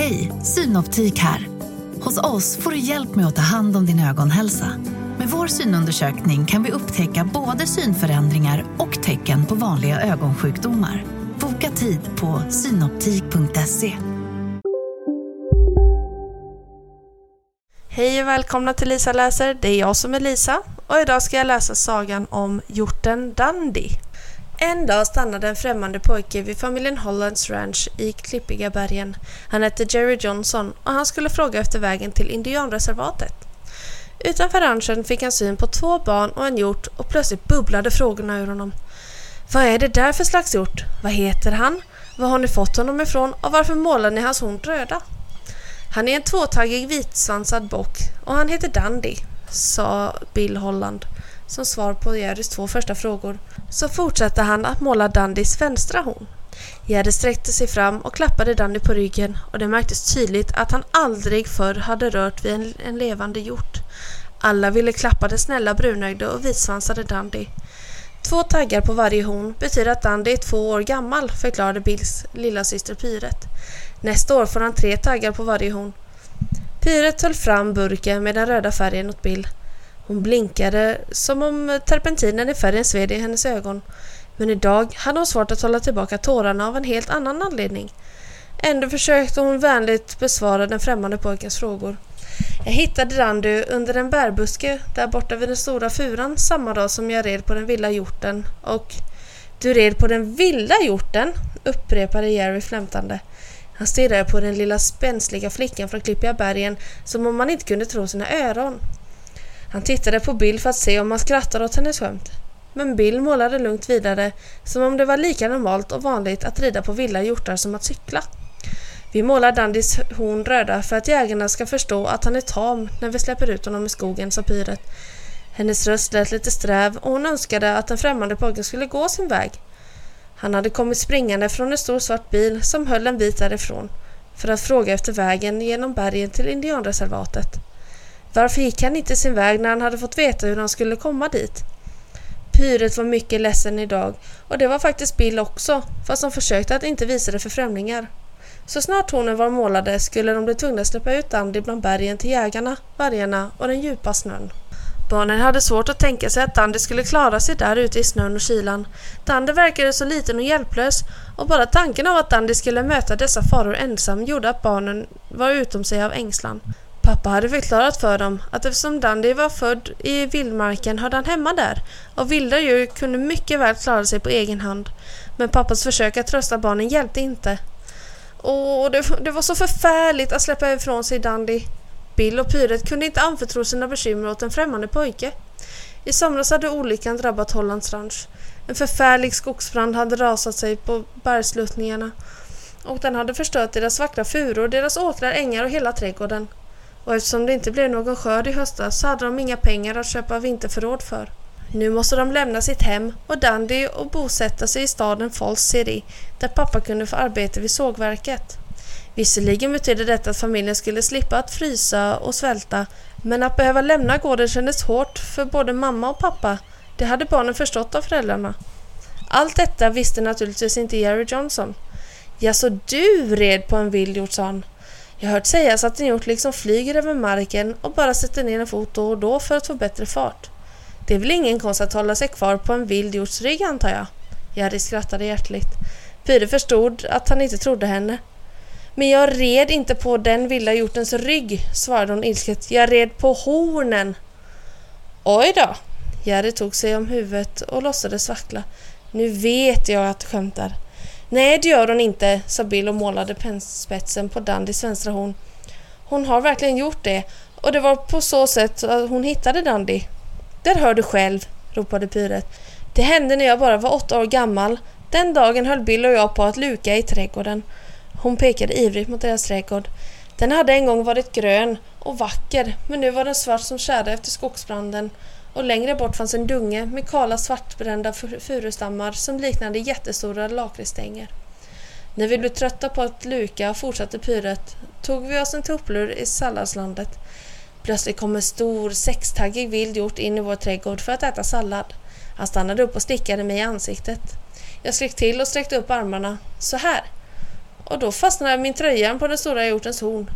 Hej, Synoptik här. Hos oss får du hjälp med att ta hand om din ögonhälsa. Med vår synundersökning kan vi upptäcka både synförändringar och tecken på vanliga ögonsjukdomar. Boka tid på synoptik.se. Hej och välkomna till Lisa läser. Det är jag som är Lisa och idag ska jag läsa sagan om Hjorten Dandy. En dag stannade en främmande pojke vid familjen Hollands Ranch i Klippiga bergen. Han hette Jerry Johnson och han skulle fråga efter vägen till Indianreservatet. Utanför ranchen fick han syn på två barn och en hjort och plötsligt bubblade frågorna ur honom. Vad är det där för slags hjort? Vad heter han? Var har ni fått honom ifrån och varför målar ni hans horn röda? Han är en tvåtaggig vitsvansad bock och han heter Dandy, sa Bill Holland som svar på Jerrys två första frågor. Så fortsatte han att måla Dandys vänstra horn. Jerry sträckte sig fram och klappade Dandy på ryggen och det märktes tydligt att han aldrig förr hade rört vid en levande hjort. Alla ville klappa den snälla brunögde och vitsvansade Dandy. Två taggar på varje horn betyder att Dandy är 2 år gammal, förklarade Bills lilla syster Pyret. Nästa år får han 3 taggar på varje horn. Pyret höll fram burken med den röda färgen åt Bill. Hon blinkade som om terpentinen i färgen sved i hennes ögon. Men idag hade hon svårt att hålla tillbaka tårarna av en helt annan anledning. Ändå försökte hon vänligt besvara den främmande pojkens frågor. Jag hittade Dandy under en bärbuske där borta vid den stora furan samma dag som jag red på den vilda hjorten. Och du red på den vilda hjorten, upprepade Jerry flämtande. Han stirrade på den lilla spänsliga flickan från Klippiga bergen som om man inte kunde tro sina öron. Han tittade på Bill för att se om han skrattade åt hennes skämt. Men Bill målade lugnt vidare som om det var lika normalt och vanligt att rida på vilda hjortar som att cykla. Vi målar Dandys horn röda för att jägarna ska förstå att han är tam när vi släpper ut honom i skogen, sa Pyret. Hennes röst lät lite sträv och hon önskade att den främmande pojken skulle gå sin väg. Han hade kommit springande från en stor svart bil som höll en bit därifrån för att fråga efter vägen genom bergen till Indianreservatet. Varför gick han inte sin väg när han hade fått veta hur han skulle komma dit? Pyret var mycket ledsen idag och det var faktiskt Bill också, fast han försökte att inte visa det för främlingar. Så snart hornen var målade skulle de bli tvungna att släppa ut Dandy bland bergen till jägarna, vargarna och den djupa snön. Barnen hade svårt att tänka sig att Dandy skulle klara sig där ute i snön och kylan. Dandy verkade så liten och hjälplös och bara tanken av att Dandy skulle möta dessa faror ensam gjorde att barnen var utom sig av ängslan. Pappa hade förklarat för dem att eftersom Dandy var född i vildmarken hörde han hemma där och vilda djur kunde mycket väl klara sig på egen hand. Men pappas försök att trösta barnen hjälpte inte. Och det var så förfärligt att släppa ifrån sig Dandy. Bill och Pyret kunde inte anförtro sina bekymmer åt en främmande pojke. I somras hade olyckan drabbat Hollands Ranch. En förfärlig skogsbrand hade rasat sig på bergsluttningarna och den hade förstört deras vackra furor, deras åkrar, ängar och hela trädgården. Och eftersom det inte blev någon skörd i höstas så hade de inga pengar att köpa vinterförråd för. Nu måste de lämna sitt hem och Dandy och bosätta sig i staden Falls City där pappa kunde få arbete vid sågverket. Visserligen betydde detta att familjen skulle slippa att frysa och svälta, men att behöva lämna gården kändes hårt för både mamma och pappa. Det hade barnen förstått av föräldrarna. Allt detta visste naturligtvis inte Jerry Johnson. Ja, så du red på en vild hjort, sa han. Jag har hört sägas att en hjort liksom flyger över marken och bara sätter ner en fot då och då för att få bättre fart. Det är väl ingen konst att hålla sig kvar på en vild hjorts rygg, antar jag. Jerry skrattade hjärtligt. Pyre förstod att han inte trodde henne. Men jag red inte på den vilda hjortens rygg, svarade hon ilsket. Jag red på hornen. Oj då. Jerry tog sig om huvudet och låtsades vackla. Nu vet jag att du skämtar. Nej, det gör hon inte, sa Bill och målade penspetsen på Dandys vänstra horn. Hon har verkligen gjort det och det var på så sätt att hon hittade Dandy. Där hör du själv, ropade Pyret. Det hände när jag bara var 8 år gammal. Den dagen höll Bill och jag på att luka i trädgården. Hon pekade ivrigt mot deras trädgård. Den hade en gång varit grön och vacker, men nu var den svart som skärde efter skogsbranden. Och längre bort fanns en dunge med kala svartbrända furustammar som liknade jättestora lakritsstänger. När vi blev trötta på att luka, fortsatte Pyret, tog vi oss en tupplur i salladslandet. Plötsligt kom en stor 6-taggig vild hjort in i vår trädgård för att äta sallad. Han stannade upp och stickade mig i ansiktet. Jag skrek till och sträckte upp armarna. Så här. och då fastnade min tröja på den stora hjortens horn.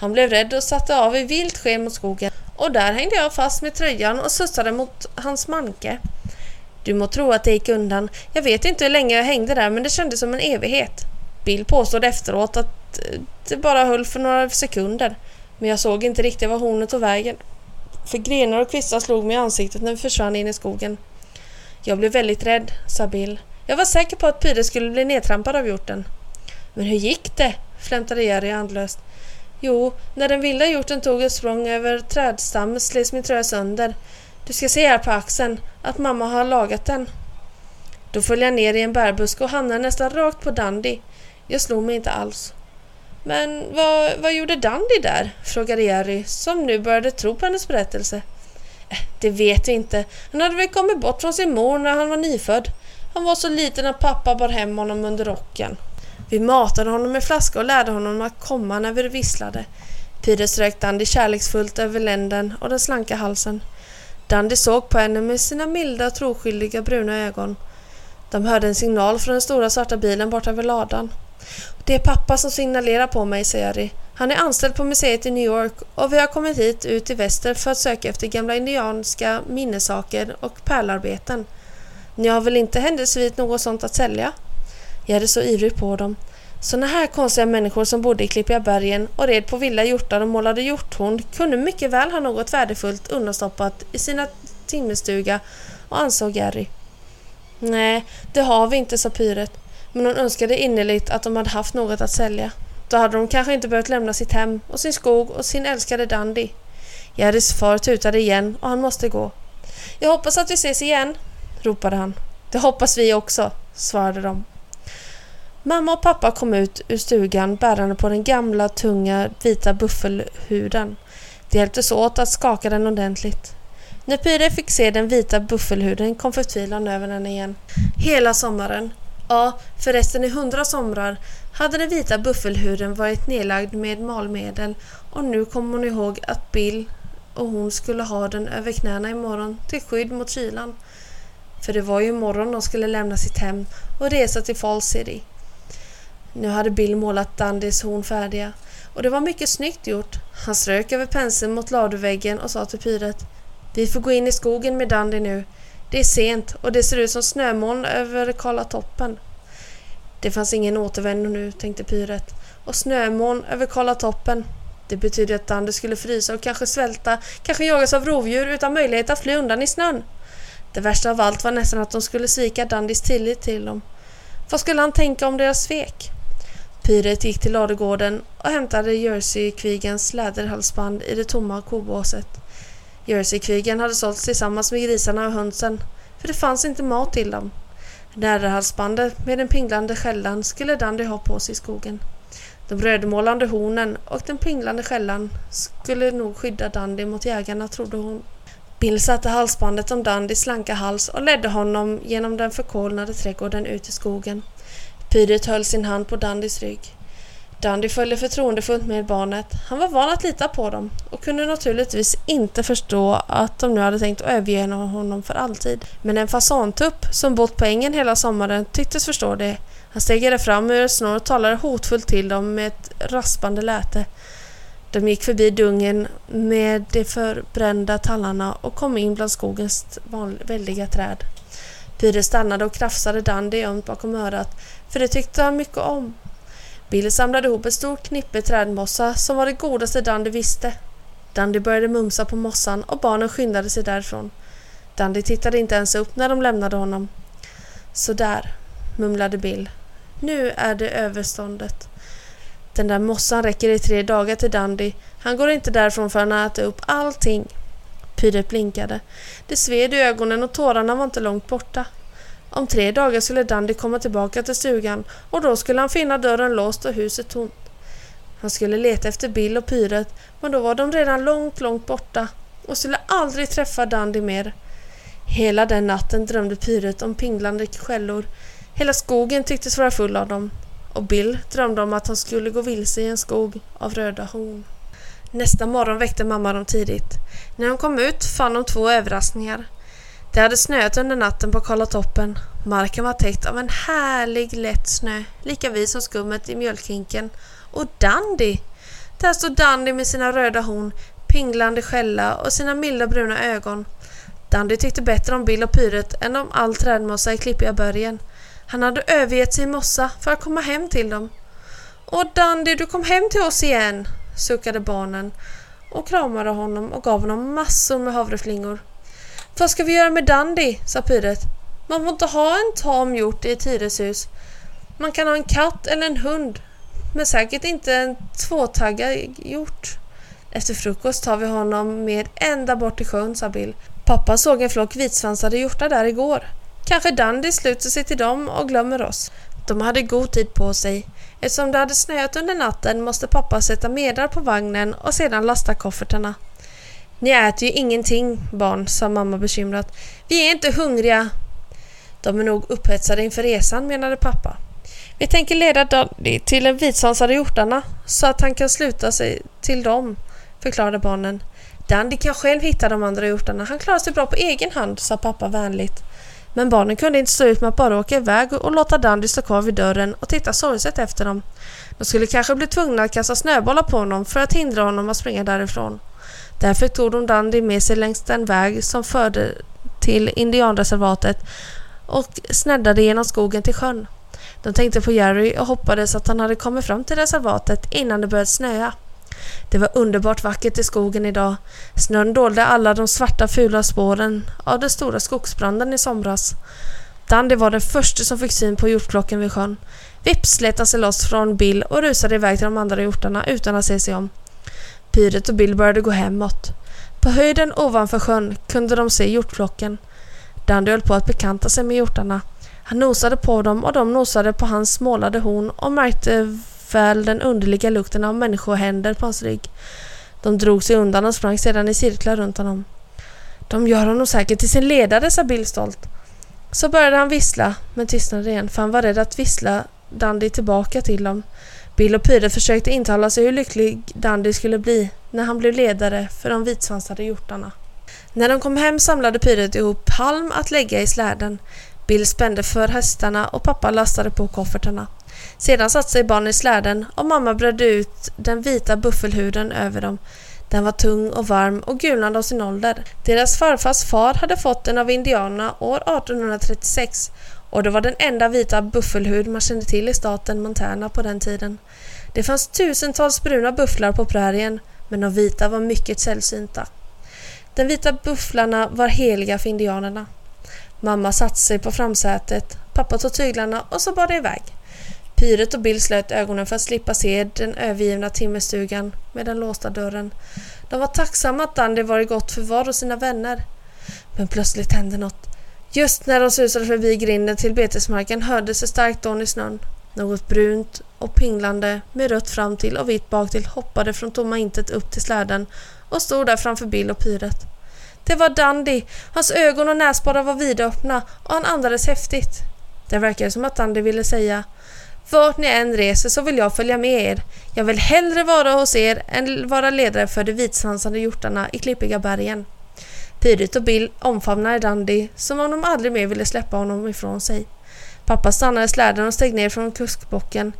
Han blev rädd och satte av i vilt sken mot skogen och där hängde jag fast med tröjan och sussade mot hans manke. Du må tro att det gick undan. Jag vet inte hur länge jag hängde där men det kändes som en evighet. Bill påstod efteråt att det bara höll för några sekunder men jag såg inte riktigt var hornet tog vägen. För grenar och kvistar slog mig i ansiktet när vi försvann in i skogen. Jag blev väldigt rädd, sa Bill. Jag var säker på att Pyret skulle bli nedtrampad av hjorten. Men hur gick det? Flämtade Jerry andlöst. Jo, när den vilda hjorten tog ett språng över trädstammen slets min tröja sönder. Du ska se här på axeln att mamma har lagat den. Då föll jag ner i en bärbusk och hamnade nästan rakt på Dandy. Jag slog mig inte alls. Men vad gjorde Dandy där? Frågade Jerry som nu började tro på hennes berättelse. Det vet jag inte. Han hade väl kommit bort från sin mor när han var nyfödd. Han var så liten att pappa bar hem honom under rocken. Vi matade honom med flaska och lärde honom att komma när vi visslade. Pyret strök Dandy kärleksfullt över länden och den slanka halsen. Dandy såg på henne med sina milda och troskyldiga bruna ögon. De hörde en signal från den stora svarta bilen borta vid ladan. Det är pappa som signalerar på mig, säger Jerry. Han är anställd på museet i New York och vi har kommit hit ut i väster för att söka efter gamla indianska minnesaker och pärlarbeten. Ni har väl inte händelsevis något sånt att sälja? Jerry så ivrig på dem. Såna här konstiga människor som bodde i Klippiga bergen och red på vilda hjortar och målade hjorthorn kunde mycket väl ha något värdefullt undanstoppat i sina timmerstuga och ansåg Jerry. Nej, det har vi inte, sa Pyret. Men hon önskade innerligt att de hade haft något att sälja. Då hade de kanske inte behövt lämna sitt hem och sin skog och sin älskade Dandy. Jerrys far tutade igen och han måste gå. Jag hoppas att vi ses igen, ropade han. Det hoppas vi också, svarade de. Mamma och pappa kom ut ur stugan bärande på den gamla, tunga, vita buffelhuden. De hjälptes åt att skaka den ordentligt. När Pyret fick se den vita buffelhuden kom förtvilan över den igen. Hela sommaren. Ja, förresten i 100 somrar hade den vita buffelhuden varit nedlagd med malmedel och nu kom hon ihåg att Bill och hon skulle ha den över knäna imorgon till skydd mot kylan. För det var ju imorgon de skulle lämna sitt hem och resa till Falls City. Nu hade Bill målat Dandys horn färdiga och det var mycket snyggt gjort. Han strök över penseln mot laduväggen och sa till Pyret: Vi får gå in i skogen med Dandy nu. Det är sent och det ser ut som snömoln över Kalla toppen. Det fanns ingen återvändo nu, tänkte Pyret. Och snömoln över Kalla toppen. Det betyder att Dandy skulle frysa och kanske svälta, kanske jagas av rovdjur utan möjlighet att fly undan i snön. Det värsta av allt var nästan att de skulle svika Dandys tillit till dem. Vad skulle han tänka om deras svek? Pyret gick till ladugården och hämtade Jersey-kvigens läderhalsband i det tomma kobåset. Jersey-kvigen hade sålts tillsammans med grisarna och hönsen, för det fanns inte mat till dem. Läderhalsbandet med den pinglande skällan skulle Dandy ha på sig i skogen. De rödmålande hornen och den pinglande skällan skulle nog skydda Dandy mot jägarna, trodde hon. Bill satte halsbandet om Dandys slanka hals och ledde honom genom den förkolnade trädgården ut i skogen. Pyret höll sin hand på Dandys rygg. Dandy följde förtroendefullt med barnet. Han var van att lita på dem och kunde naturligtvis inte förstå att de nu hade tänkt överge honom för alltid. Men en fasantupp som bott på ängen hela sommaren tycktes förstå det. Han stegade fram ur ett snår och talade hotfullt till dem med ett raspande läte. De gick förbi dungen med de förbrända tallarna och kom in bland skogens väldiga träd. Pyret stannade och krafsade Dandy ömt bakom örat, för det tyckte han mycket om. Bill samlade ihop ett stort knippe trädmossa som var det godaste Dandy visste. Dandy började mumsa på mossan och barnen skyndade sig därifrån. Dandy tittade inte ens upp när de lämnade honom. Så där, mumlade Bill. Nu är det överståndet. Den där mossan räcker i 3 dagar till Dandy. Han går inte därifrån förrän han äter upp allting. Pyret blinkade. Det sved i ögonen och tårarna var inte långt borta. Om 3 dagar skulle Dandy komma tillbaka till stugan och då skulle han finna dörren låst och huset tomt. Han skulle leta efter Bill och Pyret, men då var de redan långt, långt borta och skulle aldrig träffa Dandy mer. Hela den natten drömde Pyret om pinglande skällor. Hela skogen tycktes vara full av dem och Bill drömde om att han skulle gå vilse i en skog av röda horn. Nästa morgon väckte mamma dem tidigt. När de kom ut fann de 2 överraskningar. Det hade snöat under natten på Kalla toppen. Marken var täckt av en härlig lätt snö, lika vis som skummet i mjölkhinken. Och Dandy! Där stod Dandy med sina röda horn, pinglande skälla och sina milda bruna ögon. Dandy tyckte bättre om Bill och Pyret än om all trädmossa i Klippiga bergen. Han hade övergett sig i mossa för att komma hem till dem. Åh Dandy, du kom hem till oss igen, suckade barnen och kramade honom och gav honom massor med havreflingor. Vad ska vi göra med Dandy, sa Pyret. Man får inte ha en tam hjort i ett hyreshus. Man kan ha en katt eller en hund, men säkert inte en tvåtaggad hjort. Efter frukost tar vi honom med ända bort till sjön, sa Bill. Pappa såg en flock vitsvansade hjortar där igår. Kanske Dandy sluter sig till dem och glömmer oss. De hade god tid på sig. Eftersom det hade snöat under natten måste pappa sätta medar på vagnen och sedan lasta koffertarna. Ni äter ju ingenting, barn, sa mamma bekymrat. Vi är inte hungriga. De är nog upphetsade inför resan, menade pappa. Vi tänker leda Dandy till en vitsvansade hjortarna så att han kan sluta sig till dem, förklarade barnen. Dandy kan själv hitta de andra hjortarna. Han klarar sig bra på egen hand, sa pappa vänligt. Men barnen kunde inte stå ut med att bara åka iväg och låta Dandy stå kvar vid dörren och titta sorgset efter dem. De skulle kanske bli tvungna att kasta snöbollar på honom för att hindra honom att springa därifrån. Därför tog de Dandy med sig längs den väg som förde till Indianreservatet och sneddade genom skogen till sjön. De tänkte på Jerry och hoppades att han hade kommit fram till reservatet innan det började snöa. Det var underbart vackert i skogen idag. Snön dolde alla de svarta fula spåren av den stora skogsbranden i somras. Dandy var den första som fick syn på hjortklocken vid sjön. Vips slet han sig loss från Bill och rusade iväg till de andra hjortarna utan att se sig om. Pyret och Bill började gå hemåt. På höjden ovanför sjön kunde de se hjortklocken. Dandy höll på att bekanta sig med hjortarna. Han nosade på dem och de nosade på hans smålade horn och märkte väl den underliga lukten av människohänder på hans rygg. De drog sig undan och sprang sedan i cirklar runt honom. De gör honom säkert till sin ledare, sa Bill stolt. Så började han vissla, men tystnade igen, för han var rädd att vissla Dandy tillbaka till dem. Bill och Pyret försökte intala sig hur lycklig Dandy skulle bli när han blev ledare för de vitsvansade hjortarna. När de kom hem samlade Pyret ihop halm att lägga i släden. Bill spände för hästarna och pappa lastade på koffertarna. Sedan satt sig barnen i släden och mamma bredde ut den vita buffelhuden över dem. Den var tung och varm och gulnande av sin ålder. Deras farfars far hade fått den av indianerna år 1836 och det var den enda vita buffelhud man kände till i staten Montana på den tiden. Det fanns tusentals bruna bufflar på prärien, men de vita var mycket sällsynta. De vita bufflarna var heliga för indianerna. Mamma satte sig på framsätet, pappa tog tyglarna och så bar det iväg. Pyret och Bill slöt ögonen för att slippa se den övergivna timmerstugan med den låsta dörren. De var tacksamma att Dandy varit gott för var och sina vänner. Men plötsligt hände något. Just när de susade förbi grinden till betesmarken hördes ett starkt dån i snön. Något brunt och pinglande med rött fram till och vitt bak till hoppade från tomma intet upp till släden och stod där framför Bill och Pyret. Det var Dandy. Hans ögon och näsborrar var vidöppna och han andades häftigt. Det verkade som att Dandy ville säga: vart ni än reser så vill jag följa med er. Jag vill hellre vara hos er än vara ledare för de vitsvansade hjortarna i Klippiga bergen. Pyret och Bill omfamnade Dandy som om de aldrig mer ville släppa honom ifrån sig. Pappa stannade i släden och steg ner från kuskbocken.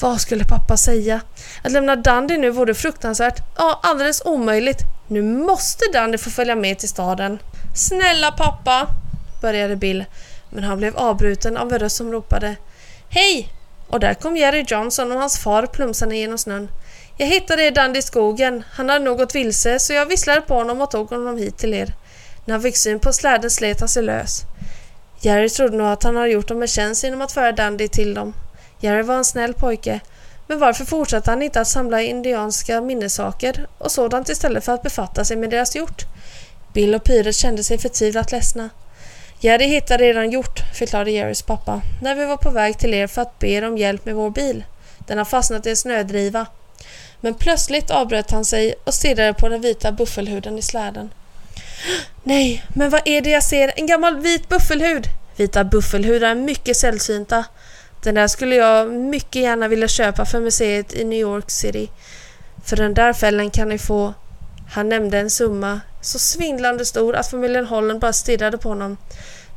Vad skulle pappa säga? Att lämna Dandy nu vore fruktansvärt. Ja, alldeles omöjligt. Nu måste Dandy få följa med till staden. Snälla pappa, började Bill. Men han blev avbruten av en röst som ropade: hej! Och där kom Jerry Johnson och hans far plumsande genom snön. Jag hittade er Dandy i skogen. Han hade något vilse så jag visslade på honom och tog honom hit till er. När han fick syn på släden slet han sig lös. Jerry trodde nog att han hade gjort dem en tjänst genom att föra Dandy till dem. Jerry var en snäll pojke. Men varför fortsatte han inte att samla indianska minnesaker och sådant istället för att befatta sig med deras hjort? Bill och Pyret kände sig förtvivlat ledsna. Jerry hittade redan hjort, förklarade Jerrys pappa, när vi var på väg till er för att be er om hjälp med vår bil. Den har fastnat i en snödriva. Men plötsligt avbröt han sig och stirrade på den vita buffelhuden i släden. Nej, men vad är det jag ser? En gammal vit buffelhud! Vita buffelhudar är mycket sällsynta. Den där skulle jag mycket gärna vilja köpa för museet i New York City. För den där fällen kan ni få Han nämnde en summa så svindlande stor att familjen Holland bara stirrade på honom.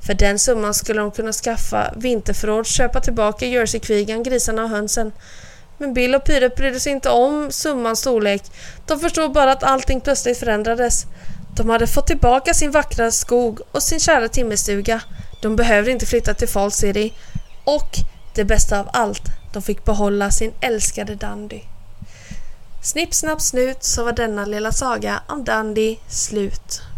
För den summan skulle de kunna skaffa vinterförråd, köpa tillbaka Jersey-kvigen, grisarna och hönsen. Men Bill och Pyret brydde sig inte om summans storlek. De förstod bara att allting plötsligt förändrades. De hade fått tillbaka sin vackra skog och sin kära timmerstuga. De behövde inte flytta till Falls City. Och det bästa av allt, de fick behålla sin älskade Dandy. Snipp, snapp, snut så var denna lilla saga om Dandy slut.